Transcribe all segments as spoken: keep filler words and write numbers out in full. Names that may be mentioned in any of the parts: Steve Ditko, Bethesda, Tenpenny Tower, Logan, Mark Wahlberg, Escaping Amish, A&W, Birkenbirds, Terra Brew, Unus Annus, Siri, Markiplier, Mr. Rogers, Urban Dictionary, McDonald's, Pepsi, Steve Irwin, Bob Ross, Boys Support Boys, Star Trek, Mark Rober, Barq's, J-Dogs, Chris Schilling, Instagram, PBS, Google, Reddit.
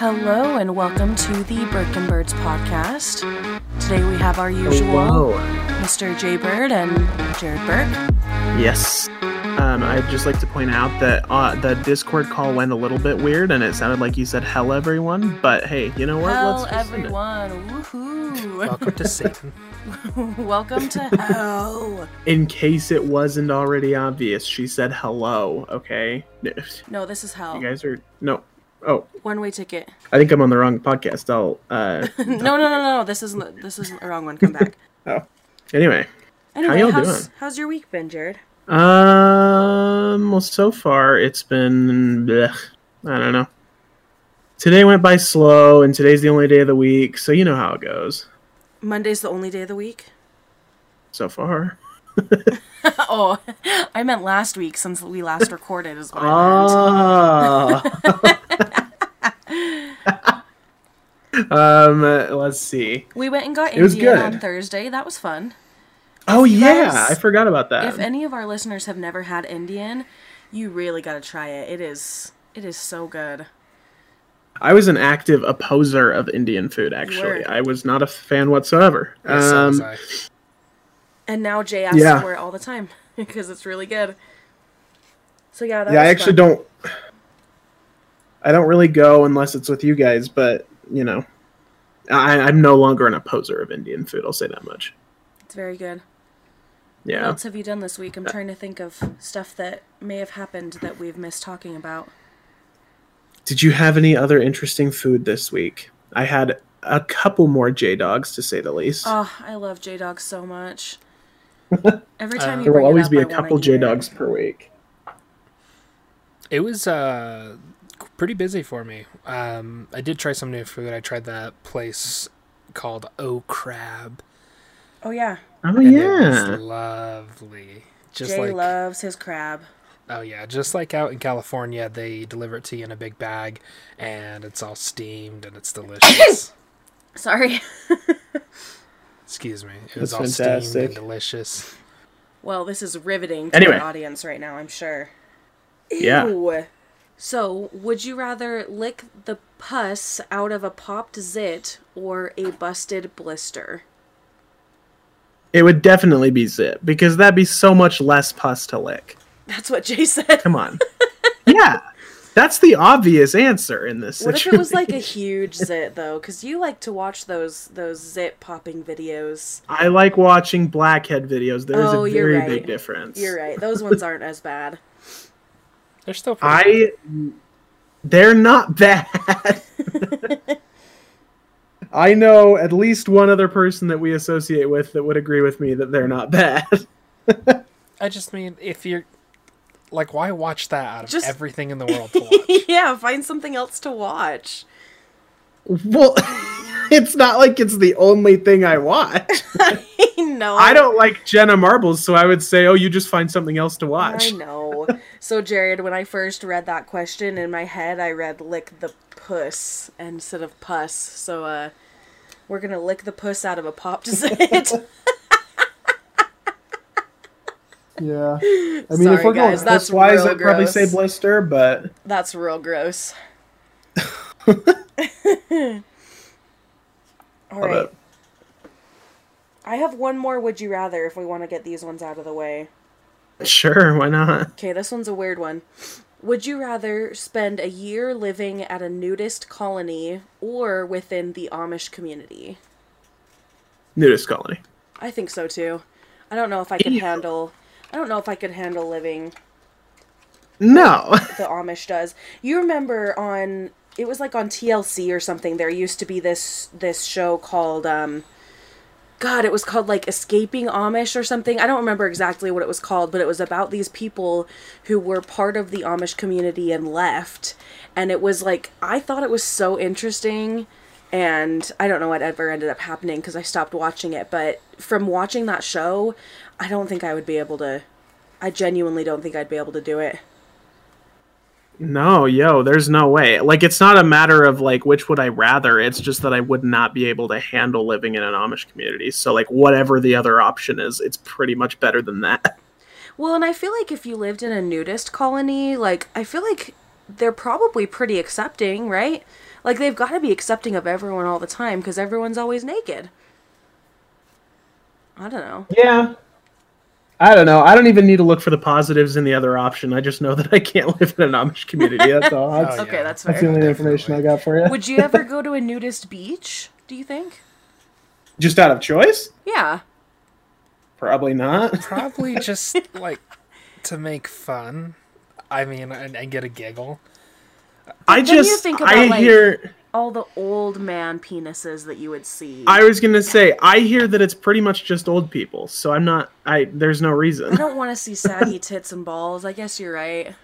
Hello and welcome to the Birkenbirds podcast. Today we have our usual Hello. Mister J Bird and Jared Burke. Yes. Um, I'd just like to point out that uh, the Discord call went a little bit weird, and it sounded like you said "Hell, everyone." But hey, you know what? Hell, Let's everyone! Woohoo! Welcome to Satan. Welcome to hell. In case it wasn't already obvious, she said "hello." Okay. No, this is hell. You guys are no. Oh. One-way ticket. I think I'm on the wrong podcast. I'll. Uh, no, no, no, no! This isn't. This isn't the wrong one. Come back. oh. Anyway. Anyway, how y'all how's, doing? How's your week been, Jared? Um, well, so far it's been, blech, I don't know. Today went by slow, and today's the only day of the week, so you know how it goes. Monday's the only day of the week? So far. Oh, I meant last week, since we last recorded is what I meant. Oh. um, let's see. We went and got Indian on Thursday. That was fun. Oh, yeah, guys, I forgot about that. If any of our listeners have never had Indian, you really got to try it. It is it is so good. I was an active opposer of Indian food, actually. I was not a fan whatsoever. Yes, um, so was I. And now Jay asks yeah. for it all the time because it's really good. So, yeah, that yeah, was I actually fun. don't... I don't really go unless it's with you guys, but, you know, I, I'm no longer an opposer of Indian food. I'll say that much. It's very good. Yeah. What else have you done this week? I'm trying to think of stuff that may have happened that we've missed talking about. Did you have any other interesting food this week? I had a couple more J-Dogs, to say the least. Oh, I love J-Dogs so much. Every time uh, you bring it up, there will always be a couple J-Dogs per week. It was uh, pretty busy for me. Um, I did try some new food. I tried that place called Oh Crab. Oh, yeah. Oh, and yeah. It's lovely. Just Jay like, loves his crab. Oh, yeah. Just like out in California, they deliver it to you in a big bag, and it's all steamed, and it's delicious. Sorry. Excuse me. It was That's all fantastic. steamed and delicious. Well, this is riveting to anyway. the audience right now, I'm sure. Ew. Yeah. So, would you rather lick the pus out of a popped zit or a busted blister? It would definitely be zit, because that'd be so much less pus to lick. That's what Jay said. Come on. Yeah. That's the obvious answer in this what situation. What if it was like a huge zit, though? Because you like to watch those those zit popping videos. I like watching blackhead videos. There is oh, a very right. big difference. You're right. Those ones aren't as bad. They're still pretty I, bad. They're not bad. I know at least one other person that we associate with that would agree with me that they're not bad. I just mean, if you're... Like, why watch that out of just... everything in the world to watch? Yeah, find something else to watch. Well, it's not like it's the only thing I watch. I know. I don't like Jenna Marbles, so I would say, oh, you just find something else to watch. I know. So, Jared, when I first read that question, in my head, I read lick the puss instead of pus. So, uh... we're going to lick the puss out of a popped zit. Yeah. I mean, Sorry, if we're going puss-wise, I'd probably say blister, but... That's real gross. All right. I have one more would you rather if we want to get these ones out of the way. Sure, why not? Okay, this one's a weird one. Would you rather spend a year living at a nudist colony or within the Amish community? Nudist colony. I think so too. I don't know if I could yeah. handle I don't know if I could handle living No. Like the Amish does. You remember on it was like on T L C or something, there used to be this this show called um God, it was called, like, Escaping Amish or something. I don't remember exactly what it was called, but it was about these people who were part of the Amish community and left. And it was, like, I thought it was so interesting, and I don't know what ever ended up happening because I stopped watching it. But from watching that show, I don't think I would be able to, I genuinely don't think I'd be able to do it. No, yo, there's no way. Like, it's not a matter of, like, which would I rather. It's just that I would not be able to handle living in an Amish community. So, like, whatever the other option is, it's pretty much better than that. Well, and I feel like if you lived in a nudist colony, like, I feel like they're probably pretty accepting, right? Like, they've got to be accepting of everyone all the time because everyone's always naked. I don't know. Yeah. I don't know. I don't even need to look for the positives in the other option. I just know that I can't live in an Amish community. That's all. That's, oh, yeah. Okay, that's fair. That's the only Definitely. information I got for you. Would you ever go to a nudist beach, do you think? Just out of choice? Yeah. Probably not. Probably just, like, to make fun. I mean, and, and get a giggle. But I just, you think about, I like, hear... all the old man penises that you would see. I was going to say, I hear that it's pretty much just old people, so I'm not, I, there's no reason. I don't want to see saggy tits and balls. I guess you're right.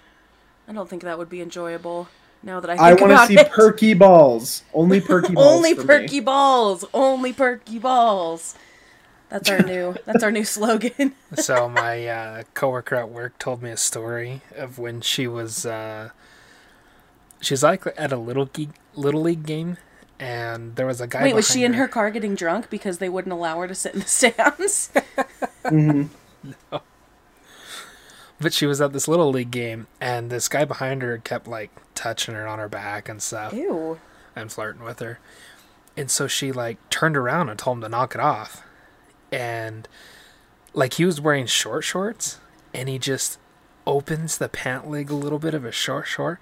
I don't think that would be enjoyable now that I think about it. I want to see it. perky balls. Only perky balls. Only perky me. balls. Only perky balls. That's our new, that's our new slogan. So my uh, coworker at work told me a story of when she was, uh, she's like at a little geek, Little League game, and there was a guy. Wait, was she her. in her car getting drunk because they wouldn't allow her to sit in the stands? mm-hmm. No. But she was at this Little League game, and this guy behind her kept like touching her on her back and stuff. Ew. And flirting with her. And so she like turned around and told him to knock it off. And like he was wearing short shorts, and he just opens the pant leg a little bit of a short short.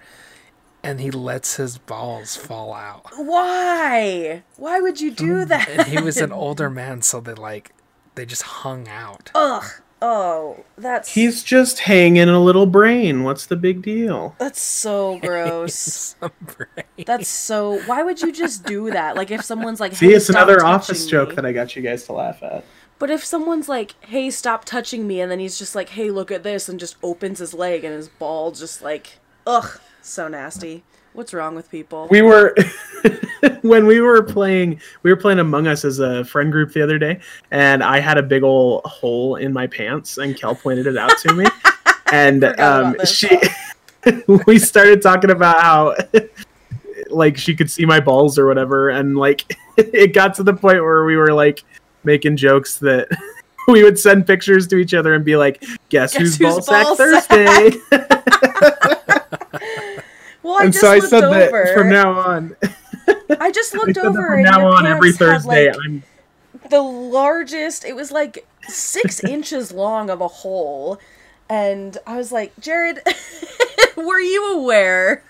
And he lets his balls fall out. Why? Why would you do that? And he was an older man, so they like, they just hung out. Ugh. Oh, that's... He's just hanging a little brain. What's the big deal? That's so gross. That's so... Why would you just do that? Like, if someone's like, hey, see, it's another office joke me. that I got you guys to laugh at. But if someone's like, hey, stop touching me, and then he's just like, hey, look at this, and just opens his leg, and his ball just like, ugh. So nasty. What's wrong with people? We were when we were playing we were playing Among Us as a friend group the other day, and I had a big ol' hole in my pants, and Kel pointed it out to me. And um she we started talking about how like she could see my balls or whatever, and like it got to the point where we were like making jokes that we would send pictures to each other and be like, guess, guess who's, who's ball sack ball Thursday? Sack. Well, I and just so I looked said over. that from now on. I just looked I over from and now on every Thursday. Like, I'm... the largest. It was like six inches long of a hole, and I was like, Jared, were you aware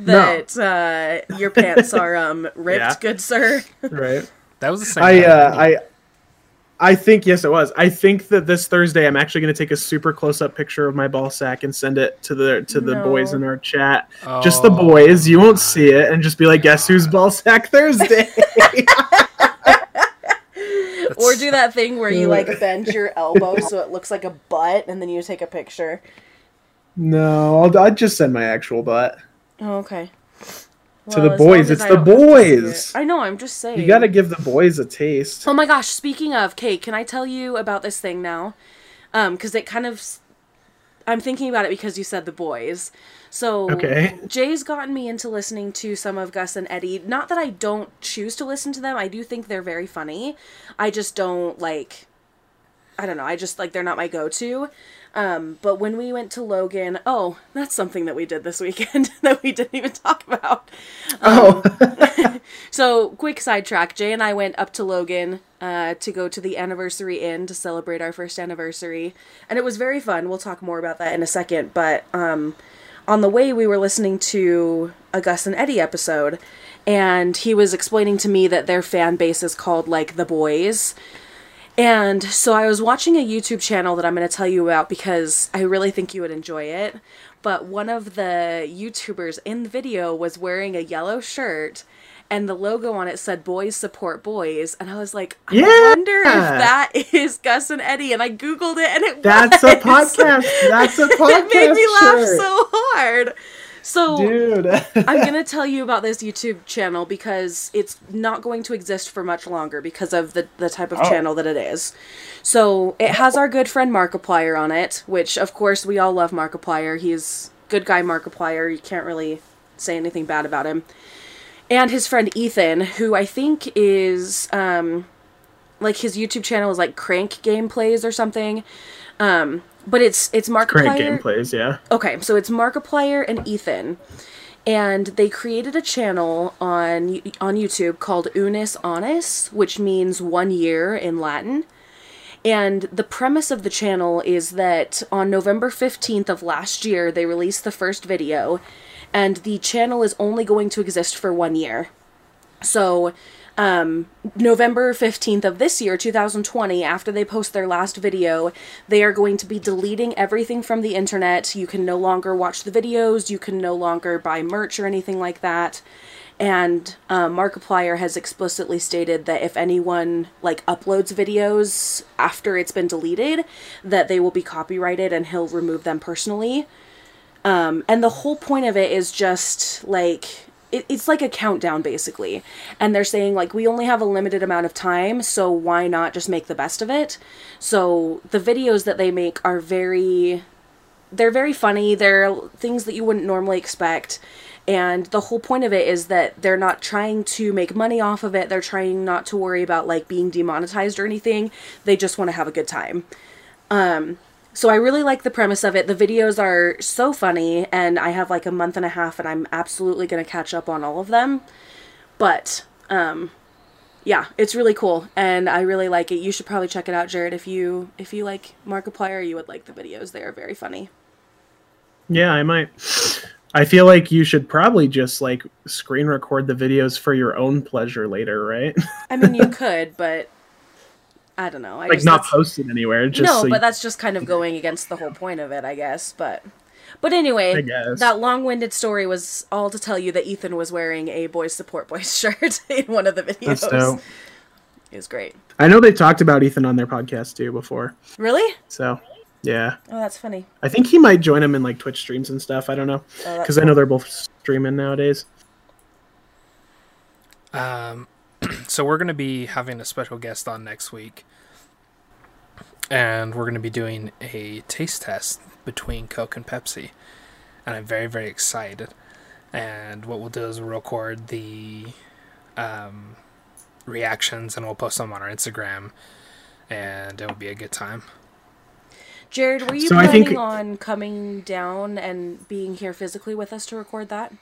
that no. uh, your pants are um ripped, yeah. good sir? Right. That was the same. I uh, I. I think, yes, it was. I think that this Thursday I'm actually going to take a super close-up picture of my ball sack and send it to the to the no. boys in our chat. Oh, just the boys. You won't see it. And just be like, guess who's ball sack Thursday? Or do that thing where you, like, bend your elbow so it looks like a butt, and then you take a picture. No, I'll, I'll just send my actual butt. Oh, okay. Well, to the boys. It's the boys. I know, I'm just saying. You gotta give the boys a taste. Oh my gosh, speaking of, Kate, can I tell you about this thing now? Um, because it kind of... I'm thinking about it because you said the boys. So, okay. Jay's gotten me into listening to some of Gus and Eddie. Not that I don't choose to listen to them. I do think they're very funny. I just don't, like... I don't know. I just, like, they're not my go-to. Um, but when we went to Logan, oh, that's something that we did this weekend that we didn't even talk about. Um, oh. So, quick sidetrack. Jay and I went up to Logan uh, to go to the Anniversary Inn to celebrate our first anniversary. And it was very fun. We'll talk more about that in a second. But um, on the way, we were listening to a Gus and Eddie episode. And he was explaining to me that their fan base is called, like, The Boys. And so I was watching a YouTube channel that I'm going to tell you about because I really think you would enjoy it. But one of the YouTubers in the video was wearing a yellow shirt, and the logo on it said Boys Support Boys. And I was like, I yeah. wonder if that is Gus and Eddie. And I Googled it, and it That's was. That's a podcast. That's a podcast. It made me laugh shirt. so hard. So Dude. I'm going to tell you about this YouTube channel because it's not going to exist for much longer because of the, the type of oh. channel that it is. So it has our good friend Markiplier on it, which of course we all love Markiplier. He's good guy Markiplier. You can't really say anything bad about him. And his friend Ethan, who I think is, um, like his YouTube channel is like Crank Gameplays or something. Um, But it's it's Markiplier. Crank Gameplays, yeah. Okay, so it's Markiplier and Ethan. And they created a channel on on YouTube called Unus Annus, which means one year in Latin. And the premise of the channel is that on November fifteenth of last year, they released the first video, and the channel is only going to exist for one year. So um, November fifteenth of this year, two thousand twenty, after they post their last video, they are going to be deleting everything from the internet. You can no longer watch the videos. You can no longer buy merch or anything like that. And uh, Markiplier has explicitly stated that if anyone, like, uploads videos after it's been deleted, that they will be copyrighted and he'll remove them personally. Um, and the whole point of it is just, like, it, it's like a countdown, basically. And they're saying, like, we only have a limited amount of time, so why not just make the best of it? So the videos that they make are very... they're very funny. They're things that you wouldn't normally expect. And the whole point of it is that they're not trying to make money off of it. They're trying not to worry about, like, being demonetized or anything. They just want to have a good time. Um, so I really like the premise of it. The videos are so funny, and I have, like, a month and a half, and I'm absolutely going to catch up on all of them. But, um, yeah, it's really cool, and I really like it. You should probably check it out, Jared. If you, if you like Markiplier, you would like the videos. They are very funny. Yeah, I might... I feel like you should probably just, like, screen record the videos for your own pleasure later, right? I mean, you could, but I don't know. I like, just, not post it anywhere. Just no, so but you... that's just kind of going against the whole point of it, I guess. But but anyway, that long-winded story was all to tell you that Ethan was wearing a Boys Support Boys shirt in one of the videos. That's dope. It was great. I know they talked about Ethan on their podcast, too, before. Really? So... yeah. Oh, that's funny. I think he might join them in, like, Twitch streams and stuff. I don't know. Because oh, cool. I know they're both streaming nowadays. Um, so we're going to be having a special guest on next week. And we're going to be doing a taste test between Coke and Pepsi. And I'm very, very excited. And what we'll do is we'll record the um, reactions and we'll post them on our Instagram. And it'll be a good time. Jared, were you so planning think, on coming down and being here physically with us to record that?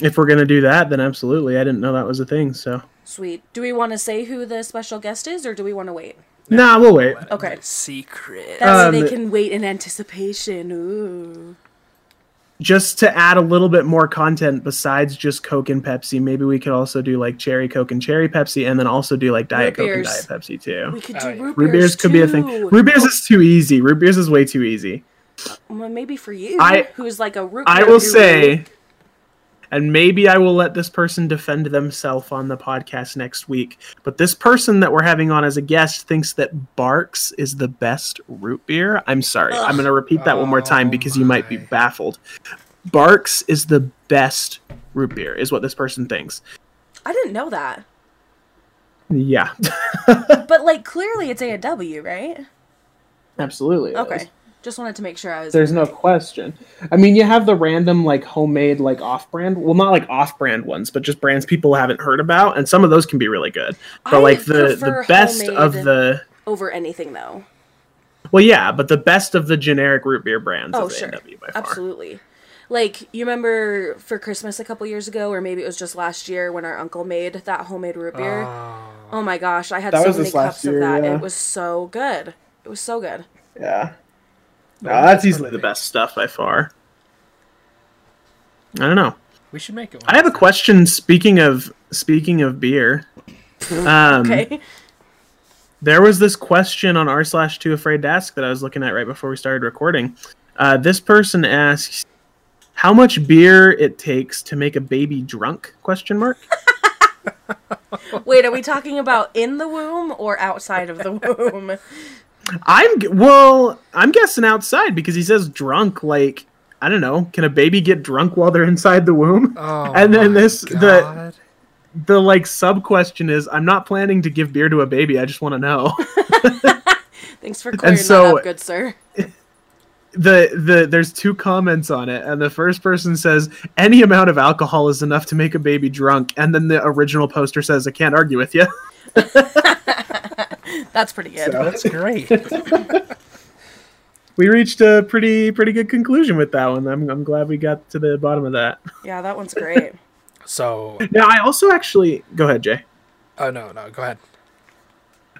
If we're going to do that, then absolutely. I didn't know that was a thing, so. Sweet. Do we want to say who the special guest is, or do we want to wait? Nah, we'll wait. Okay. Secret. That way um, they can wait in anticipation. Ooh. Just to add a little bit more content besides just Coke and Pepsi, maybe we could also do, like, Cherry Coke and Cherry Pepsi, and then also do, like, Diet Coke and Diet Pepsi, too. We could do oh, yeah. root beers, root beers could be a thing. Root beers oh. is too easy. Root beers is way too easy. Well, maybe for you, I, who's, like, a root beer. I will say, root. and maybe I will let this person defend themselves on the podcast next week, but this person that we're having on as a guest thinks that Barq's is the best root beer. I'm sorry. Ugh. I'm going to repeat that oh, one more time because my. you might be baffled. Barq's is the best root beer, is what this person thinks. I didn't know that. Yeah. But, like, clearly it's A and W, right? Absolutely. Okay. Is. Just wanted to make sure I was... There's no question. I mean, you have the random, like, homemade, like, off-brand... Well, not, like, off-brand ones, but just brands people haven't heard about, and some of those can be really good. But, I like, the, the best of the... over anything, though. Well, yeah, but the best of the generic root beer brands oh, of sure. A and W, by far. Absolutely. Like, you remember for Christmas a couple years ago, or maybe it was just last year, when our uncle made that homemade root beer? Oh, oh my gosh, I had that so many cups year, of that. Yeah. It was so good. It was so good. Yeah. No, that's easily the best stuff by far. I don't know. We should make it. I have a question. Speaking of speaking of beer, um, okay. There was this question on r slash two afraid to ask that I was looking at right before we started recording. Uh, this person asks, "How much beer it takes to make a baby drunk?" Question mark. Wait, are we talking about in the womb or outside of the womb? I'm well. I'm guessing outside because he says drunk. Like, I don't know. Can a baby get drunk while they're inside the womb? Oh, and then this God. the the like sub question is: I'm not planning to give beer to a baby. I just want to know. Thanks for clearing so, that up, good sir. The the there's two comments on it, and the first person says any amount of alcohol is enough to make a baby drunk, and then the original poster says I can't argue with you. That's pretty good. So. That's great. we reached a pretty pretty good conclusion with that one. I'm I'm glad we got to the bottom of that. Yeah, that one's great. So now I also actually go ahead, Jay. Oh no, no, go ahead.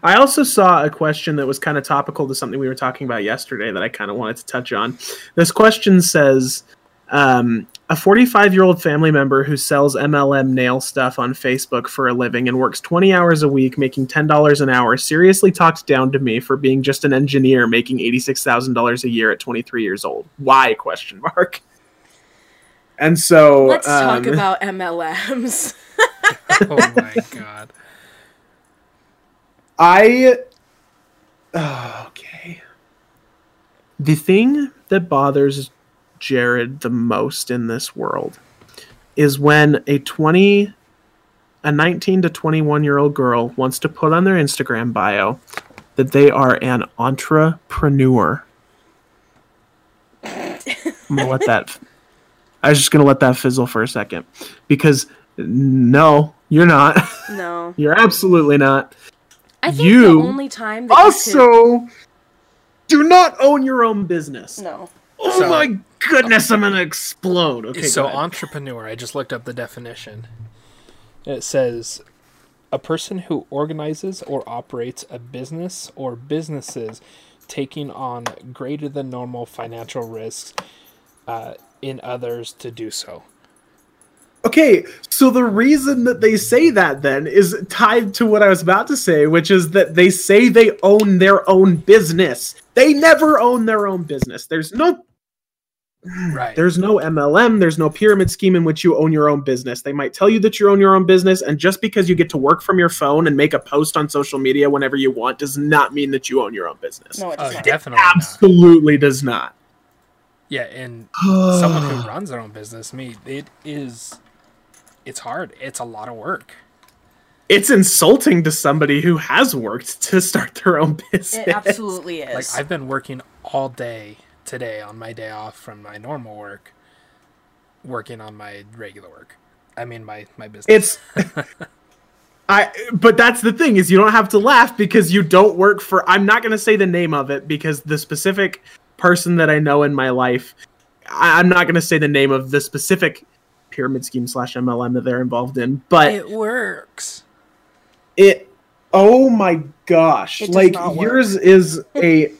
I also saw a question that was kind of topical to something we were talking about yesterday that I kind of wanted to touch on. This question says, um, a forty-five-year-old family member who sells M L M nail stuff on Facebook for a living and works twenty hours a week making ten dollars an hour seriously talked down to me for being just an engineer making eighty-six thousand dollars a year at twenty-three years old. Why, question mark? And so... Let's um, talk about M L Ms. Oh, my God. I, oh, okay. The thing that bothers Jared the most in this world is when a twenty, a nineteen to twenty-one year old girl wants to put on their Instagram bio that they are an entrepreneur. I'm gonna let that, I was just going to let that fizzle for a second because no, you're not. No. You're absolutely not. I think you the only time that also you could... do not own your own business. No. Oh so, my goodness, I'm going to explode. Okay. So entrepreneur, I just looked up the definition. It says a person who organizes or operates a business or businesses taking on greater than normal financial risks uh, in others to do so. Okay, so the reason that they say that then is tied to what I was about to say, which is that they say they own their own business. They never own their own business. There's no right. There's no M L M. There's no pyramid scheme in which you own your own business. They might tell you that you own your own business, and just because you get to work from your phone and make a post on social media whenever you want does not mean that you own your own business. No, it does oh, not. Definitely it absolutely not. does not. Yeah, and someone who runs their own business, me, it is... It's hard. It's a lot of work. It's insulting to somebody who has worked to start their own business. It absolutely is. Like, I've been working all day today on my day off from my normal work, working on my regular work. I mean, my, my business. It's... I, but that's the thing, is you don't have to laugh because you don't work for... I'm not going to say the name of it because the specific person that I know in my life, I, I'm not going to say the name of the specific... pyramid scheme slash M L M that they're involved in, but it works. It, oh my gosh, like yours is a,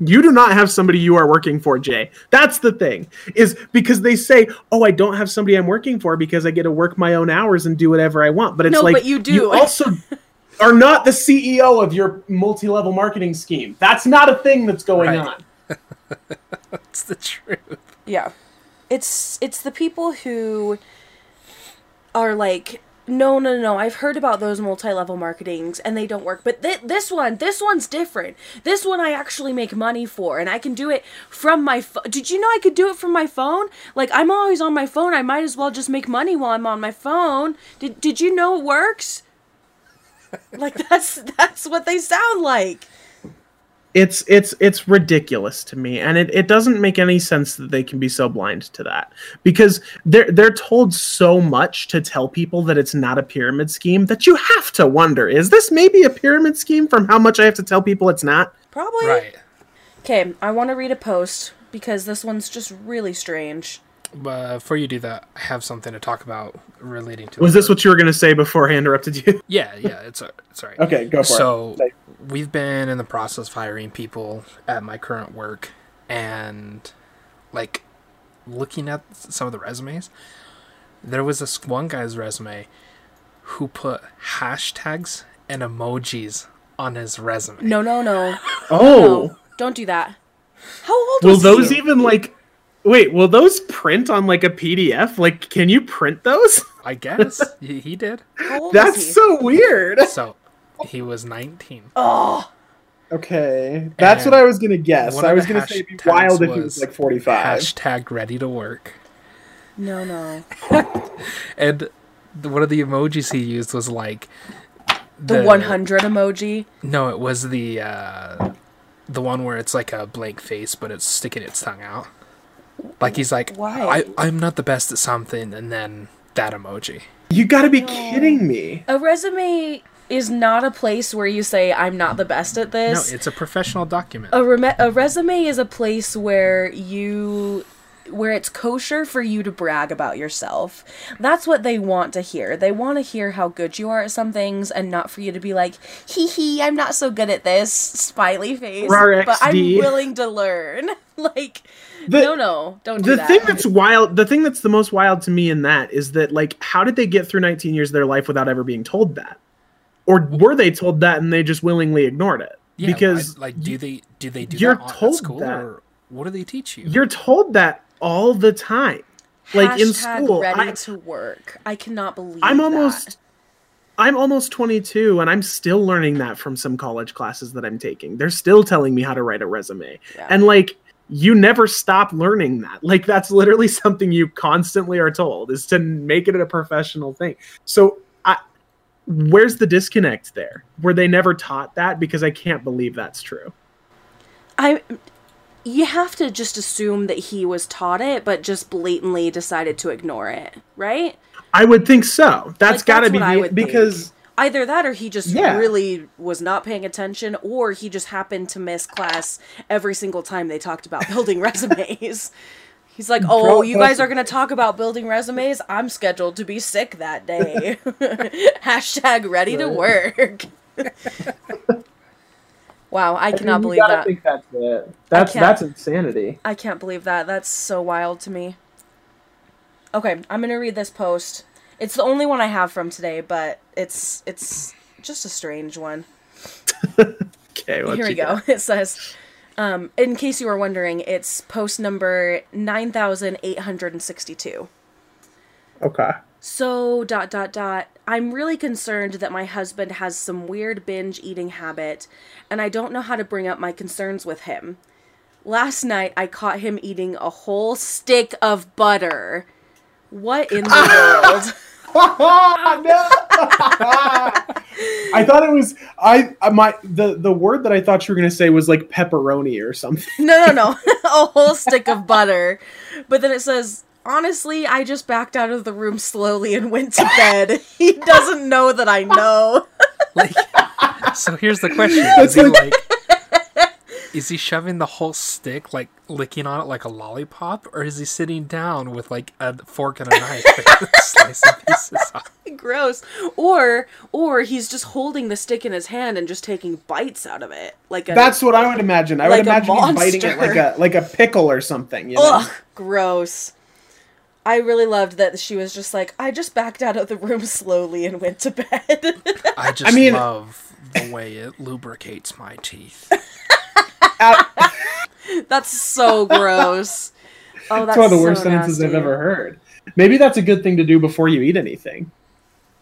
you do not have somebody you are working for, Jay. That's the thing, is because they say, oh, I don't have somebody I'm working for because I get to work my own hours and do whatever I want. But it's no, like, but you do you also are not the C E O of your multi-level marketing scheme. That's not a thing that's going right. on. That's the truth. Yeah. It's it's the people who are like, no, no, no, I've heard about those multi-level marketings and they don't work. But th- this one, this one's different. This one I actually make money for and I can do it from my phone. Fo- Did you know I could do it from my phone? Like, I'm always on my phone. I might as well just make money while I'm on my phone. Did Did you know it works? Like, that's that's what they sound like. It's it's it's ridiculous to me, and it, it doesn't make any sense that they can be so blind to that, because they're they're told so much to tell people that it's not a pyramid scheme that you have to wonder, is this maybe a pyramid scheme from how much I have to tell people it's not? Probably. Right. Okay, I want to read a post because this one's just really strange. Uh, before you do that, I have something to talk about relating to. Was this what you were going to say before I interrupted you? Yeah, yeah, it's it's all right. Okay, go for so, it. So we've been in the process of hiring people at my current work, and like looking at some of the resumes, there was this one guy's resume who put hashtags and emojis on his resume. No, no, no. Oh, no, don't do that. How old? Will those you? even like? Wait, will those print on, like, a P D F? Like, can you print those? I guess. He, he did. That's so weird. So, he was nineteen. Oh. Okay. That's and what I was going to guess. I was going to say it'd be wild if he was, like, forty-five. Hashtag ready to work. No, no. And the, one of the emojis he used was, like... The, the one hundred emoji? No, it was the, uh, the one where it's, like, a blank face, but it's sticking its tongue out. Like, he's like, I, I'm not the best at something, and then that emoji. You gotta be no. kidding me. A resume is not a place where you say, I'm not the best at this. No, it's a professional document. A, rem- a resume is a place where you... where it's kosher for you to brag about yourself. That's what they want to hear. They want to hear how good you are at some things and not for you to be like, hee hee, I'm not so good at this, smiley face, R X D. But I'm willing to learn. Like, the, no, no, don't do the that. The thing that's wild, the thing that's the most wild to me in that is that, like, how did they get through nineteen years of their life without ever being told that? Or were they told that and they just willingly ignored it? Yeah, because, like, do they do, they do you're that at told school? That. Or what do they teach you? You're told that all the time, like hashtag in school. Ready I, to work. I cannot believe. I'm almost, that. I'm almost twenty-two, and I'm still learning that from some college classes that I'm taking. They're still telling me how to write a resume, yeah. And like you never stop learning that. Like that's literally something you constantly are told is to make it a professional thing. So, I, where's the disconnect there? Were they never taught that? Because I can't believe that's true. I. You have to just assume that he was taught it, but just blatantly decided to ignore it, right? I would think so. That's like, got to be I would because think. Either that, or he just yeah. really was not paying attention, or he just happened to miss class every single time they talked about building resumes. He's like, "Oh, Bro, you guys are going to talk about building resumes? I'm scheduled to be sick that day." Hashtag ready to work. Wow, I cannot I mean, believe that. I think that's it. That's, that's insanity. I can't believe that. That's so wild to me. Okay, I'm going to read this post. It's the only one I have from today, but it's it's just a strange one. Okay, well, here we go. Got? It says, um, in case you were wondering, it's post number nine thousand eight hundred sixty-two. Okay. So, dot, dot, dot, I'm really concerned that my husband has some weird binge eating habit, and I don't know how to bring up my concerns with him. Last night, I caught him eating a whole stick of butter. What in the world? I thought it was, I, my, the, the word that I thought you were going to say was like pepperoni or something. No, no, no. A whole stick of butter. But then it says... Honestly, I just backed out of the room slowly and went to bed. He doesn't know that I know. Like, so here's the question. Is he, like, is he shoving the whole stick, like, licking on it like a lollipop? Or is he sitting down with, like, a fork and a knife and slicing pieces off? Gross. Or, or he's just holding the stick in his hand and just taking bites out of it. Like a, That's what I would imagine. I like would imagine him biting it like a, like a pickle or something. You know? Ugh, gross. I really loved that she was just like, I just backed out of the room slowly and went to bed. I just I mean, love the way it lubricates my teeth. That's so gross. Oh, that's, that's one of the so worst sentences nasty. I've ever heard. Maybe that's a good thing to do before you eat anything.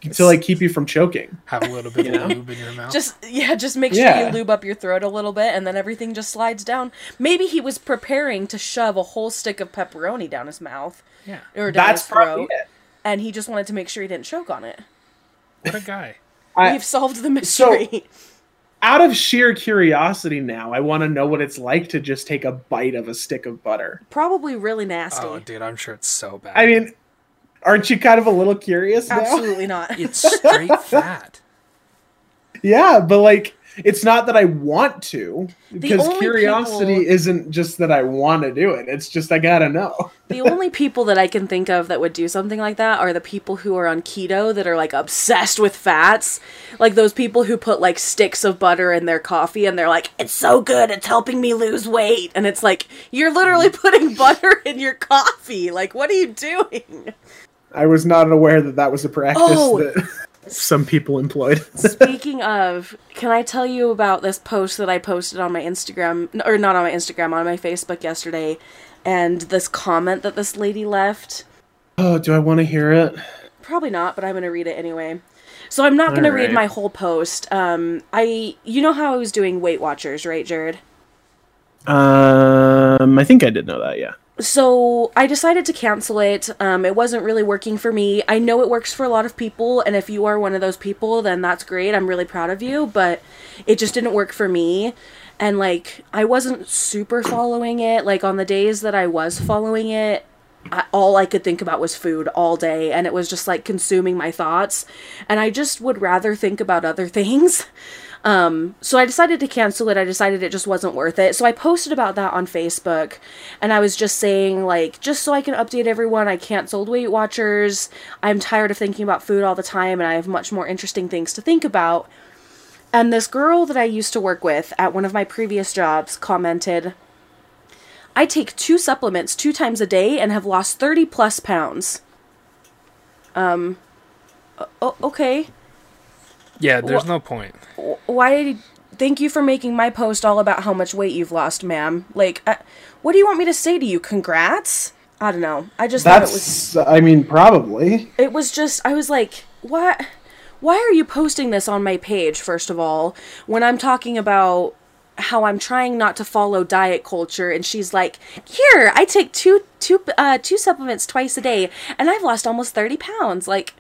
It's to like keep you from choking. Have a little bit you of know? lube in your mouth. Just yeah, just make sure yeah. you lube up your throat a little bit and then everything just slides down. Maybe he was preparing to shove a whole stick of pepperoni down his mouth. Yeah. Or down That's his throat. It. And he just wanted to make sure he didn't choke on it. What a guy. I, We've solved the mystery. So, out of sheer curiosity now, I want to know what it's like to just take a bite of a stick of butter. Probably really nasty. Oh, dude, I'm sure it's so bad. I mean, aren't you kind of a little curious now? Absolutely not. It's straight fat. Yeah, but like, it's not that I want to, because curiosity people... isn't just that I want to do it. It's just I gotta know. The only people that I can think of that would do something like that are the people who are on keto that are like obsessed with fats. Like those people who put like sticks of butter in their coffee and they're like, it's so good. It's helping me lose weight. And it's like, you're literally putting butter in your coffee. Like, what are you doing? I was not aware that that was a practice oh. that some people employed. Speaking of, can I tell you about this post that I posted on my Instagram, or not on my Instagram, on my Facebook yesterday, and this comment that this lady left? Oh, do I want to hear it? Probably not, but I'm going to read it anyway. So I'm not going right. to read my whole post. Um, I, you know how I was doing Weight Watchers, right, Jared? Um, I think I did know that, yeah. So I decided to cancel it. Um, it wasn't really working for me. I know it works for a lot of people, and if you are one of those people, then that's great. I'm really proud of you, but it just didn't work for me. And, like, I wasn't super following it. Like, on the days that I was following it, I, all I could think about was food all day, and it was just like consuming my thoughts, and I just would rather think about other things. Um, so I decided to cancel it. I decided it just wasn't worth it. So I posted about that on Facebook, and I was just saying, like, just so I can update everyone, I canceled Weight Watchers. I'm tired of thinking about food all the time, and I have much more interesting things to think about. And this girl that I used to work with at one of my previous jobs commented, I take two supplements two times a day and have lost thirty plus pounds. Um, o- okay. Yeah, there's Wh- no point. Why? Thank you for making my post all about how much weight you've lost, ma'am. Like, uh, what do you want me to say to you? Congrats? I don't know. I just That's, thought it was... I mean, probably. It was just... I was like, what? Why are you posting this on my page, first of all, when I'm talking about how I'm trying not to follow diet culture, and she's like, here, I take two, two, uh, two supplements twice a day, and I've lost almost thirty pounds. Like...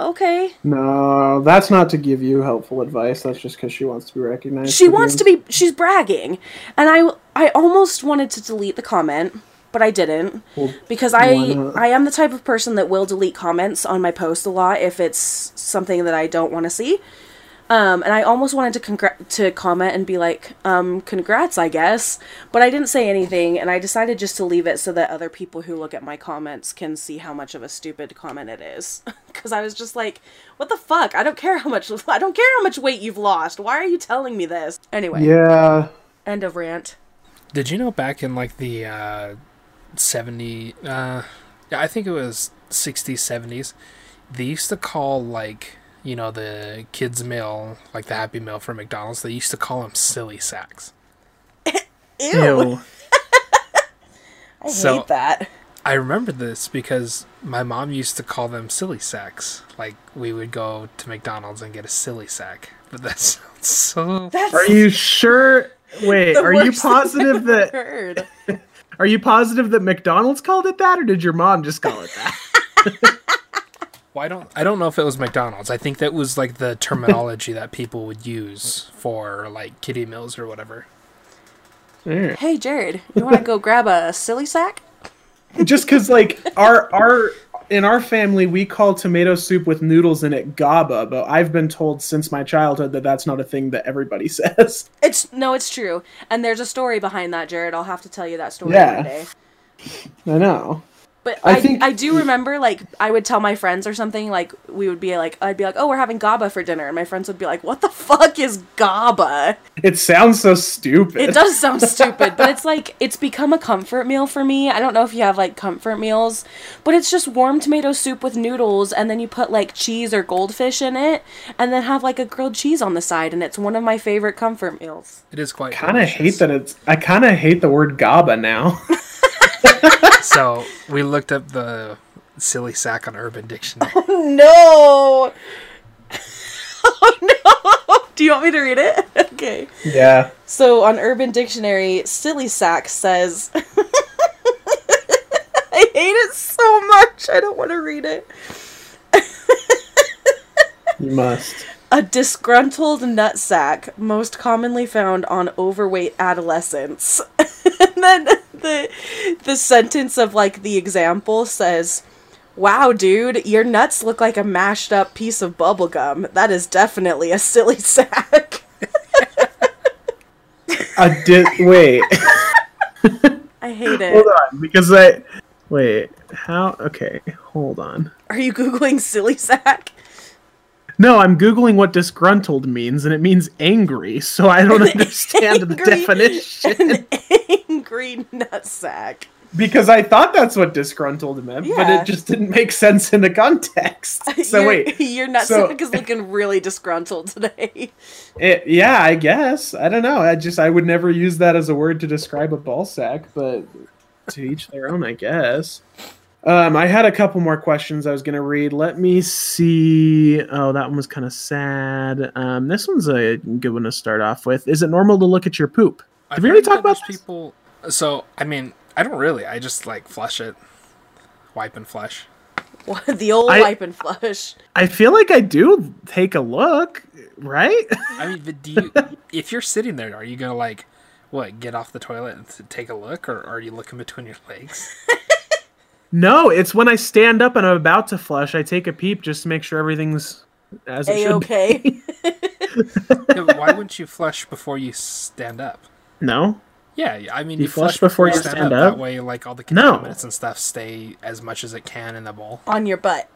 Okay. No, that's not to give you helpful advice. That's just because she wants to be recognized. She wants to be... She's bragging. And I, I almost wanted to delete the comment, but I didn't. Well, because I, I am the type of person that will delete comments on my post a lot if it's something that I don't want to see. Um, and I almost wanted to congr- to comment and be like, um, congrats, I guess. But I didn't say anything, and I decided just to leave it so that other people who look at my comments can see how much of a stupid comment it is. Because I was just like, what the fuck? I don't care how much I don't care how much weight you've lost. Why are you telling me this? Anyway. Yeah. End of rant. Did you know back in like the uh, seventies, uh, I think it was sixties, seventies, they used to call like... you know, the kids' meal, like the Happy Meal from McDonald's, they used to call them silly sacks. Ew. Ew. I so, hate that. I remember this because my mom used to call them silly sacks. Like, we would go to McDonald's and get a silly sack. But that sounds so... That's are you sure? Wait, are you positive that... Heard. Are you positive that McDonald's called it that, or did your mom just call it that? I don't I don't know if it was McDonald's. I think that was like the terminology that people would use for like kiddie meals or whatever. Hey Jared, you want to go grab a silly sack? Just because like our our in our family we call tomato soup with noodles in it gaba, but I've been told since my childhood that that's not a thing that everybody says. It's no, it's true, and there's a story behind that, Jared. I'll have to tell you that story yeah. one day. I know. But I, I, think... I do remember, like, I would tell my friends or something, like, we would be like, I'd be like, oh, we're having gaba for dinner. And my friends would be like, what the fuck is gaba? It sounds so stupid. It does sound stupid, but it's like, it's become a comfort meal for me. I don't know if you have, like, comfort meals, but it's just warm tomato soup with noodles, and then you put, like, cheese or goldfish in it, and then have, like, a grilled cheese on the side, and it's one of my favorite comfort meals. It is quite kind of hate that it's, I kind of hate the word gaba now. So, we looked up the silly sack on Urban Dictionary. Oh, no! Oh, no! Do you want me to read it? Okay. Yeah. So, on Urban Dictionary, silly sack says... I hate it so much, I don't want to read it. You must. A disgruntled nutsack, most commonly found on overweight adolescents. And then... The the sentence of, like, the example says, wow, dude, your nuts look like a mashed up piece of bubblegum. That is definitely a silly sack. I did... Wait. I hate it. Hold on, because I... Wait, how... Okay, hold on. Are you Googling silly sack? No, I'm Googling what disgruntled means, and it means angry, so I don't an understand angry, the definition. An angry nutsack. Because I thought that's what disgruntled meant, yeah. But it just didn't make sense in the context. So your, wait. Your nutsack so, is looking really disgruntled today. It, yeah, I guess. I don't know. I just I would never use that as a word to describe a ball sack, but to each their own, I guess. Um, I had a couple more questions I was going to read. Let me see. Oh, that one was kind of sad. Um, this one's a good one to start off with. Is it normal to look at your poop? Did we already talk about this? People... So, I mean, I don't really. I just, like, flush it. Wipe and flush. What? The old I, wipe and flush. I feel like I do take a look, right? I mean, but do you, if you're sitting there, are you going to, like, what, get off the toilet and take a look? Or are you looking between your legs? No, it's when I stand up and I'm about to flush, I take a peep just to make sure everything's as it A-okay. should be. No, why wouldn't you flush before you stand up? No. Yeah, I mean, you, you flush, flush before you stand, stand up, up. That way, like, all the contaminants no. and stuff stay as much as it can in the bowl. On your butt.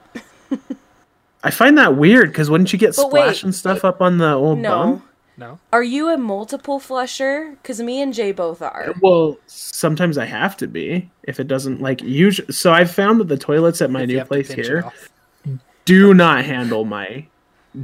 I find that weird, because wouldn't you get but splashing wait, stuff wait. up on the old no. bum? No. Are you a multiple flusher? Because me and Jay both are. Well, sometimes I have to be if it doesn't like usually. So I've found that the toilets at my if new place here do not handle my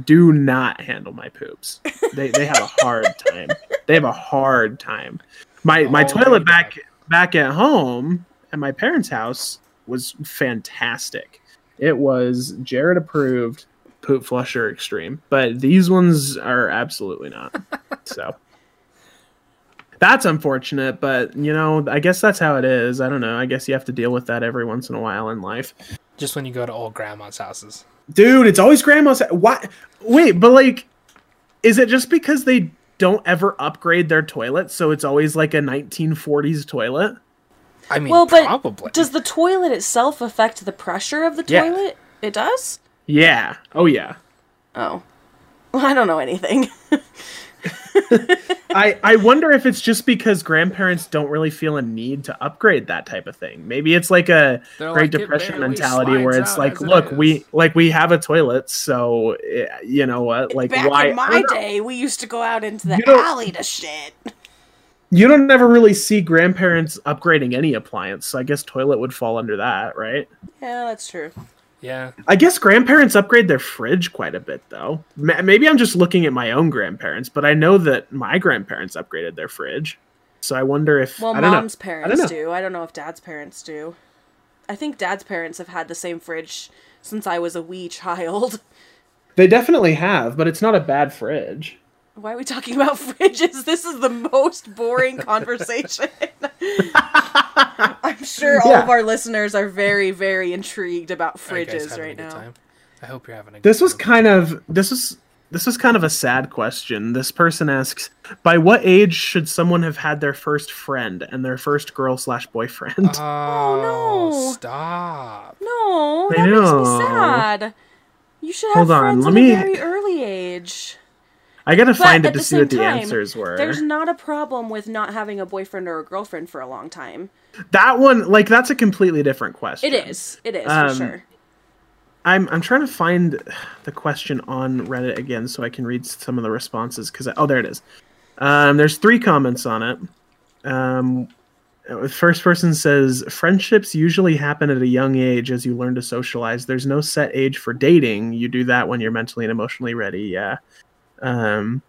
do not handle my poops. They they have a hard time. They have a hard time. My oh my toilet my back back at home at my parents' house was fantastic. It was Jared approved. Poop flusher extreme, but these ones are absolutely not. So that's unfortunate, but you know, I guess that's how it is. I don't know. I guess you have to deal with that every once in a while in life. Just when you go to old grandma's houses, dude, it's always grandma's. Why? Wait, but like, is it just because they don't ever upgrade their toilet, so it's always like a nineteen forties toilet? I mean, well, but probably. Does the toilet itself affect the pressure of the toilet? Yeah. It does. Yeah. Oh, yeah. Oh. Well, I don't know anything. I I wonder if it's just because grandparents don't really feel a need to upgrade that type of thing. Maybe it's like a They're Great like, Depression it mentality where it's like, look, it we like we have a toilet, so it, you know what? Like, Back why? In my day, we used to go out into the alley to shit. You don't ever really see grandparents upgrading any appliance, so I guess toilet would fall under that, right? Yeah, that's true. Yeah, I guess grandparents upgrade their fridge quite a bit, though. Maybe I'm just looking at my own grandparents, but I know that my grandparents upgraded their fridge. So I wonder if... Well, I don't mom's know. parents I don't know. do. I don't know if dad's parents do. I think dad's parents have had the same fridge since I was a wee child. They definitely have, but it's not a bad fridge. Why are we talking about fridges? This is the most boring conversation. I'm sure all yeah. of our listeners are very, very intrigued about fridges right now. Time? I hope you're having a good time. This was kind of this was this was kind of a sad question. This person asks, by what age should someone have had their first friend and their first girl slash boyfriend? Oh, oh no. Stop. No, that makes me sad. You should have Hold friends on, at me... a very early age. I gotta but find it to see what the time, answers were. There's not a problem with not having a boyfriend or a girlfriend for a long time. That one, like, that's a completely different question. It is. It is, um, for sure. I'm I'm trying to find the question on Reddit again so I can read some of the responses. Cause I, oh, there it is. Um, there's three comments on it. Um, the first person says, friendships usually happen at a young age as you learn to socialize. There's no set age for dating. You do that when you're mentally and emotionally ready. Yeah. Um,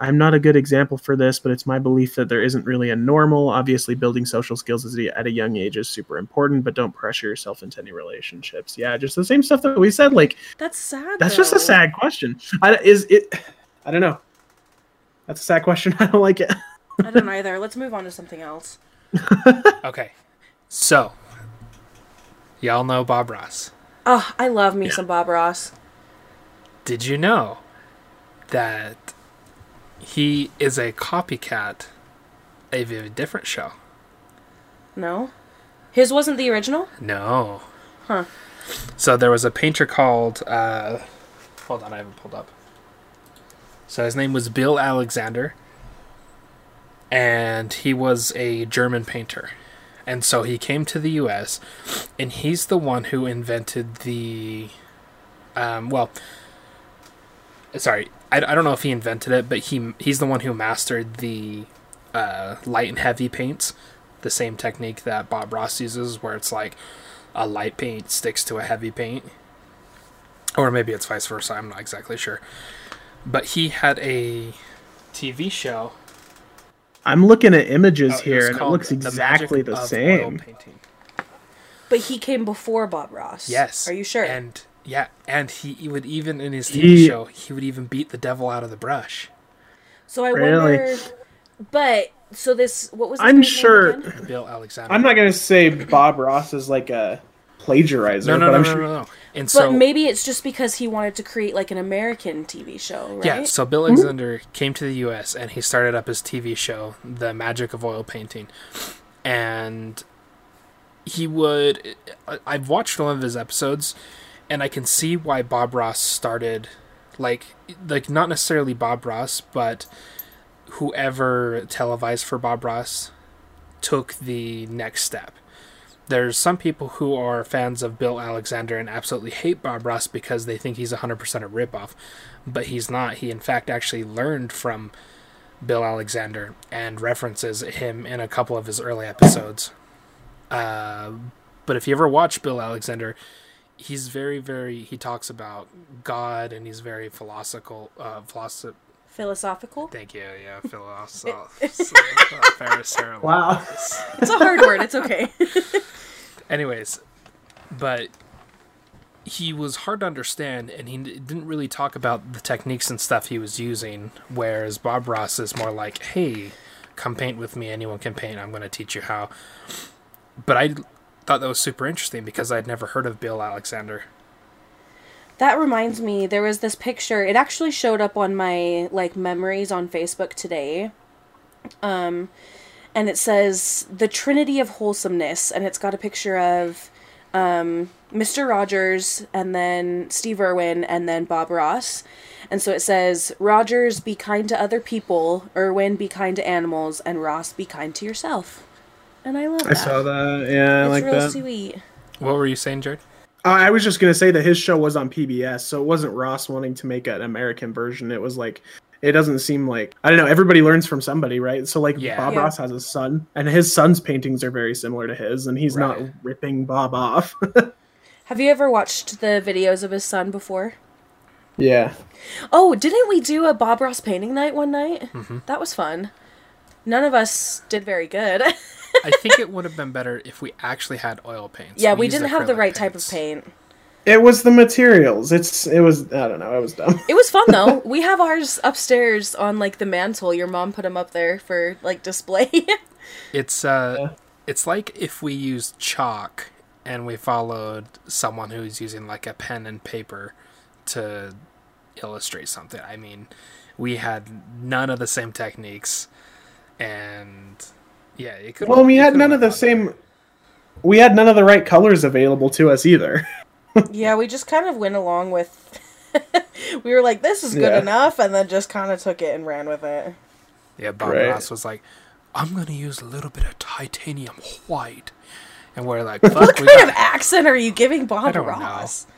I'm not a good example for this, but it's my belief that there isn't really a normal. Obviously, building social skills at a young age is super important, but don't pressure yourself into any relationships. Yeah, just the same stuff that we said. Like, that's sad. That's though. just a sad question. I, is it? I don't know. That's a sad question. I don't like it. I don't either. Let's move on to something else. Okay, so y'all know Bob Ross. Oh, I love me yeah. some Bob Ross. Did you know that he is a copycat of a different show? No. His wasn't the original? No. Huh. So there was a painter called... Uh, hold on, I haven't pulled up. So his name was Bill Alexander. And he was a German painter. And so he came to the U S And he's the one who invented the... Um, well... Sorry, I, I don't know if he invented it, but he he's the one who mastered the uh, light and heavy paints, the same technique that Bob Ross uses, where it's like a light paint sticks to a heavy paint. Or maybe it's vice versa, I'm not exactly sure. But he had a T V show. I'm looking at images oh, here, and it looks exactly the, the same. But he came before Bob Ross. Yes. Are you sure? And... Yeah, and he, he would even, in his T V he, show, he would even beat the devil out of the brush. So I really? wonder, but, so this, what was his I'm sure, name again? Bill Alexander. I'm not going to say Bob Ross is like a plagiarizer. No, no, but no, I'm no, sure. no, no, no. And so, but maybe it's just because he wanted to create like an American T V show, right? Yeah, so Bill Alexander mm-hmm. came to the U S and he started up his T V show, The Magic of Oil Painting. And he would... I've watched one of his episodes, and I can see why Bob Ross started... Like, like not necessarily Bob Ross, but whoever televised for Bob Ross took the next step. There's some people who are fans of Bill Alexander and absolutely hate Bob Ross because they think he's one hundred percent a ripoff, but he's not. He, in fact, actually learned from Bill Alexander and references him in a couple of his early episodes. Uh, but if you ever watch Bill Alexander... He's very, very... He talks about God, and he's very philosophical... Uh, philosoph- philosophical? Thank you, yeah. Philosoph- Pharisair- wow. It's a hard word, it's okay. Anyways, but he was hard to understand, and he didn't really talk about the techniques and stuff he was using, whereas Bob Ross is more like, hey, come paint with me, anyone can paint, I'm going to teach you how. But I... thought that was super interesting because I'd never heard of Bill Alexander. That reminds me, there was this picture. It actually showed up on my like memories on Facebook today. Um, and it says the Trinity of Wholesomeness, and it's got a picture of um, Mister Rogers, and then Steve Irwin, and then Bob Ross. And so it says, Rogers, be kind to other people, Irwin, be kind to animals, and Ross, be kind to yourself. And I love that. I saw that. Yeah, I like that. It's real sweet. What were you saying, Jared? Uh, I was just going to say that his show was on P B S, so it wasn't Ross wanting to make an American version. It was like, it doesn't seem like, I don't know, everybody learns from somebody, right? So like yeah. Bob yeah. Ross has a son, and his son's paintings are very similar to his, and he's right. not ripping Bob off. Have you ever watched the videos of his son before? Yeah. Oh, didn't we do a Bob Ross painting night one night? Mm-hmm. That was fun. None of us did very good. I think it would have been better if we actually had oil paints. Yeah, we, we didn't have the right paints. Type of paint. It was the materials. It's it was I don't know. It was dumb. It was fun though. We have ours upstairs on like the mantle. Your mom put them up there for like display. It's uh, yeah. It's like if we used chalk and we followed someone who's using like a pen and paper to illustrate something. I mean, we had none of the same techniques. And yeah, it could. Well, we had none of the same. We had none of the right colors available to us either. Yeah, we just kind of went along with. We were like, "This is good yeah. enough," and then just kind of took it and ran with it. Yeah, Bob right. Ross was like, "I'm gonna use a little bit of titanium white," and we're like, "Fuck." What we kind got... of accent are you giving Bob I don't Ross? Know.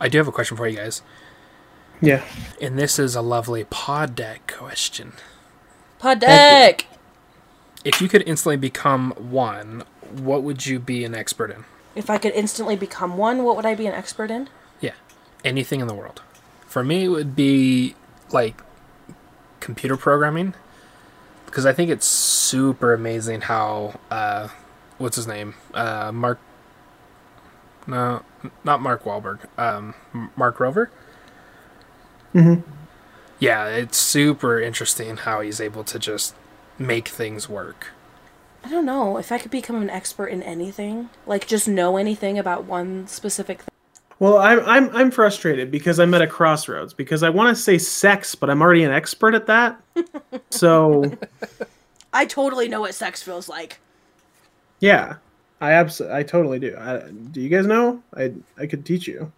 I do have a question for you guys. Yeah, and this is a lovely pod deck question. Pod deck. If you could instantly become one, what would you be an expert in? If I could instantly become one, what would I be an expert in? Yeah, anything in the world. For me, it would be like computer programming, because I think it's super amazing how uh, what's his name? Uh, Mark? No, not Mark Wahlberg. Um, Mark Rober. Mm-hmm. Yeah, it's super interesting how he's able to just make things work. I don't know. If I could become an expert in anything, like just know anything about one specific thing. Well, I'm I'm I'm frustrated because I'm at a crossroads because I want to say sex, but I'm already an expert at that. So I totally know what sex feels like. Yeah, I abs- I totally do. I, do you guys know? I I could teach you.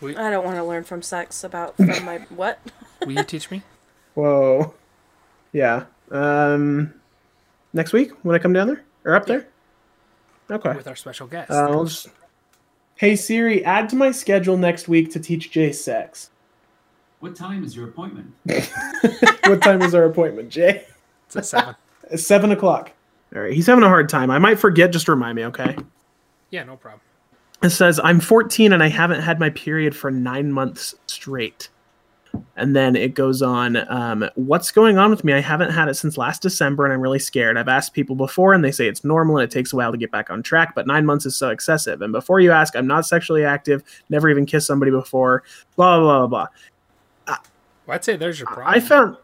We, I don't want to learn from sex about from my what? Will you teach me? Whoa. Yeah. Um, next week when I come down there or up there? Okay. With our special guest. Uh, I'll just... Hey Siri, add to my schedule next week to teach Jay sex. What time is your appointment? What time is our appointment, Jay? It's at seven. It's seven o'clock. All right. He's having a hard time. I might forget. Just remind me, okay? Yeah, no problem. It says, I'm fourteen and I haven't had my period for nine months straight. And then it goes on, um, what's going on with me? I haven't had it since last December and I'm really scared. I've asked people before and they say it's normal and it takes a while to get back on track, but nine months is so excessive. And before you ask, I'm not sexually active, never even kissed somebody before, blah, blah, blah, blah. Uh, well, I'd say there's your problem. I found...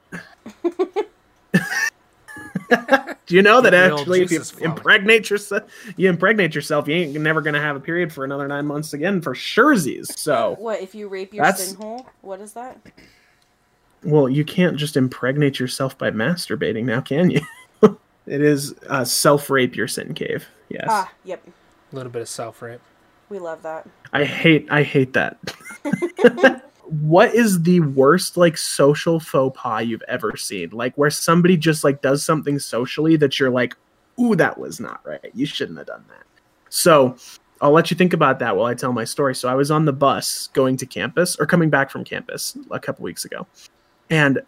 Do you know that actually if you impregnate yourself, you impregnate yourself, you ain't never going to have a period for another nine months again for surezies. So what, if you rape your sin hole? What is that? Well, you can't just impregnate yourself by masturbating now, can you? It is uh, self-rape your sin cave. Yes. Ah, yep. A little bit of self-rape. We love that. I hate I hate that. What is the worst, like, social faux pas you've ever seen? Like, where somebody just, like, does something socially that you're like, ooh, that was not right. You shouldn't have done that. So I'll let you think about that while I tell my story. So I was on the bus going to campus, or coming back from campus a couple weeks ago. And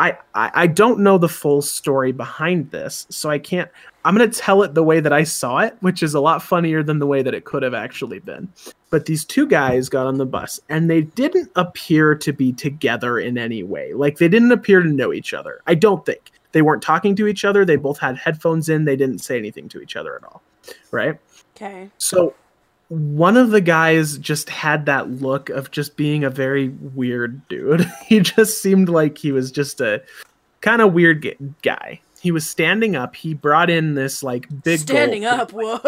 I, I, I don't know the full story behind this, so I can't... I'm going to tell it the way that I saw it, which is a lot funnier than the way that it could have actually been. But these two guys got on the bus, and they didn't appear to be together in any way. Like, they didn't appear to know each other, I don't think. They weren't talking to each other. They both had headphones in. They didn't say anything to each other at all, right? Okay. So one of the guys just had that look of just being a very weird dude. He just seemed like he was just a kind of weird guy. He was standing up. He brought in this, like, big... Standing up, whoa!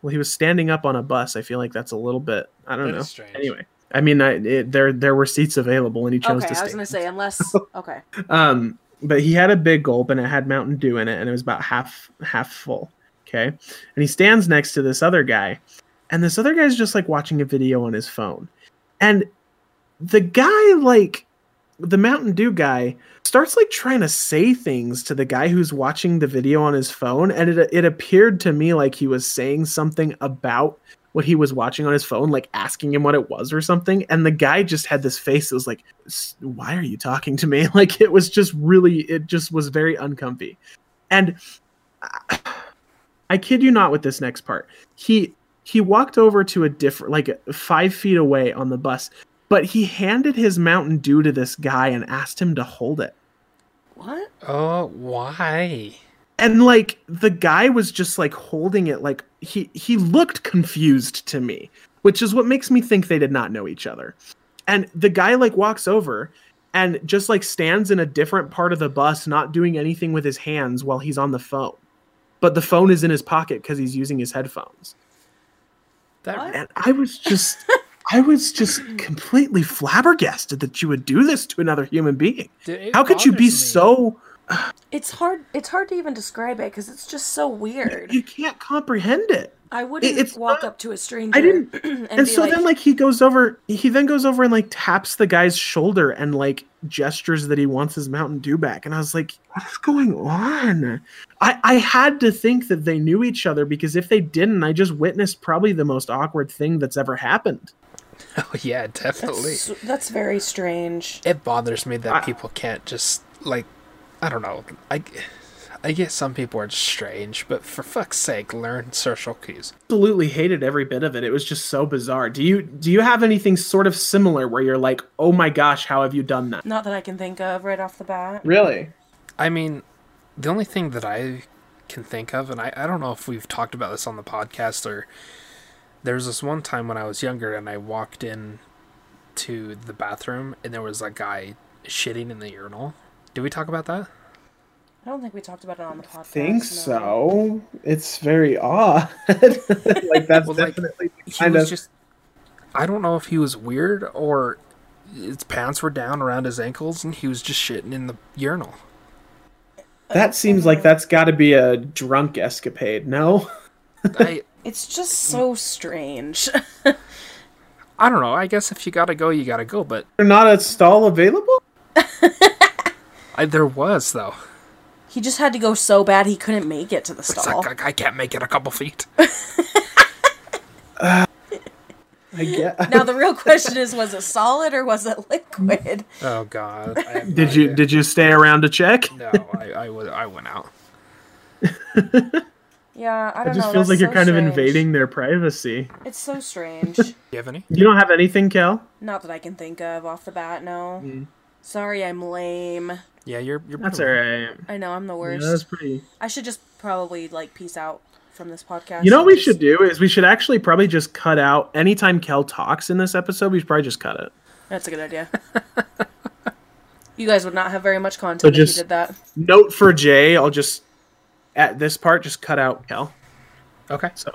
Well, he was standing up on a bus. I feel like that's a little bit... I don't know. Strange. Anyway, I mean, I, it, there there were seats available, and he chose okay, to stand. Okay, I was going to say, unless... Okay. um, But he had a big gulp, and it had Mountain Dew in it, and it was about half half full, okay? And he stands next to this other guy, and this other guy's just, like, watching a video on his phone. And the guy, like... the Mountain Dew guy starts, like, trying to say things to the guy who's watching the video on his phone. And it it appeared to me like he was saying something about what he was watching on his phone, like asking him what it was or something. And the guy just had this face that was like, why are you talking to me? Like, it was just really, it just was very uncomfy. And I, I kid you not with this next part. He, he walked over to a different, like five feet away on the bus. But he handed his Mountain Dew to this guy and asked him to hold it. What? Oh, why? And, like, the guy was just, like, holding it. Like, he, he looked confused to me, which is what makes me think they did not know each other. And the guy, like, walks over and just, like, stands in a different part of the bus, not doing anything with his hands while he's on the phone. But the phone is in his pocket because he's using his headphones. That, and I was just... I was just completely flabbergasted that you would do this to another human being. Dude, how could you be me. so... It's hard It's hard to even describe it because it's just so weird. You can't comprehend it. I wouldn't it's walk not, up to a stranger. I didn't. And, and so like, then like he goes over, he then goes over and like taps the guy's shoulder and like gestures that he wants his Mountain Dew back. And I was like, what is going on? I, I had to think that they knew each other because if they didn't, I just witnessed probably the most awkward thing that's ever happened. Oh, yeah, definitely. That's, that's very strange. It bothers me that I, people can't just, like, I don't know. I, I guess some people are strange, but for fuck's sake, learn social cues. Absolutely hated every bit of it. It was just so bizarre. Do you do you have anything sort of similar where you're like, oh my gosh, how have you done that? Not that I can think of right off the bat. Really? I mean, the only thing that I can think of, and I, I don't know if we've talked about this on the podcast or... There was this one time when I was younger and I walked in to the bathroom and there was a guy shitting in the urinal. Did we talk about that? I don't think we talked about it on the podcast. I think so. No. It's very odd. Like, that's well, definitely like, kind of... Just, I don't know if he was weird or his pants were down around his ankles and he was just shitting in the urinal. That seems like that's got to be a drunk escapade, no? I... It's just so strange. I don't know. I guess if you gotta go, you gotta go, but... There's not a stall available? I, there was, though. He just had to go so bad he couldn't make it to the stall. It's like, I, I can't make it a couple feet. uh, I guess. Now, the real question is, was it solid or was it liquid? Oh, God. I have no did you idea. Did you stay around to check? No, I, I, I went out. Yeah, I don't know. It just know. feels That's like so you're kind strange. of invading their privacy. It's so strange. Do you have any? You don't have anything, Kel? Not that I can think of off the bat, no. Mm. Sorry, I'm lame. Yeah, you're... you're That's all right. I know, I'm the worst. Yeah, that's pretty... I should just probably, like, peace out from this podcast. You know what we just... should do is we should actually probably just cut out... Anytime Kel talks in this episode, we should probably just cut it. That's a good idea. You guys would not have very much content so just, if you did that. Note for Jay, I'll just... At this part, just cut out Kel. Okay. So,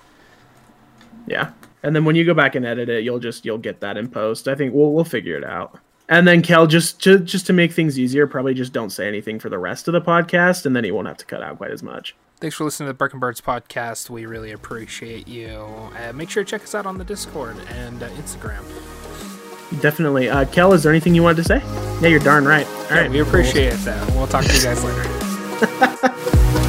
yeah, and then when you go back and edit it, you'll just you'll get that in post. I think we'll we'll figure it out. And then Kel, just to, just to make things easier, probably just don't say anything for the rest of the podcast, and then he won't have to cut out quite as much. Thanks for listening to the Birkenbirds podcast. We really appreciate you. Uh, make sure to check us out on the Discord and uh, Instagram. Definitely. Uh, Kel, is there anything you wanted to say? Yeah, you're darn right. All yeah, right. We appreciate that. We'll talk to you guys later.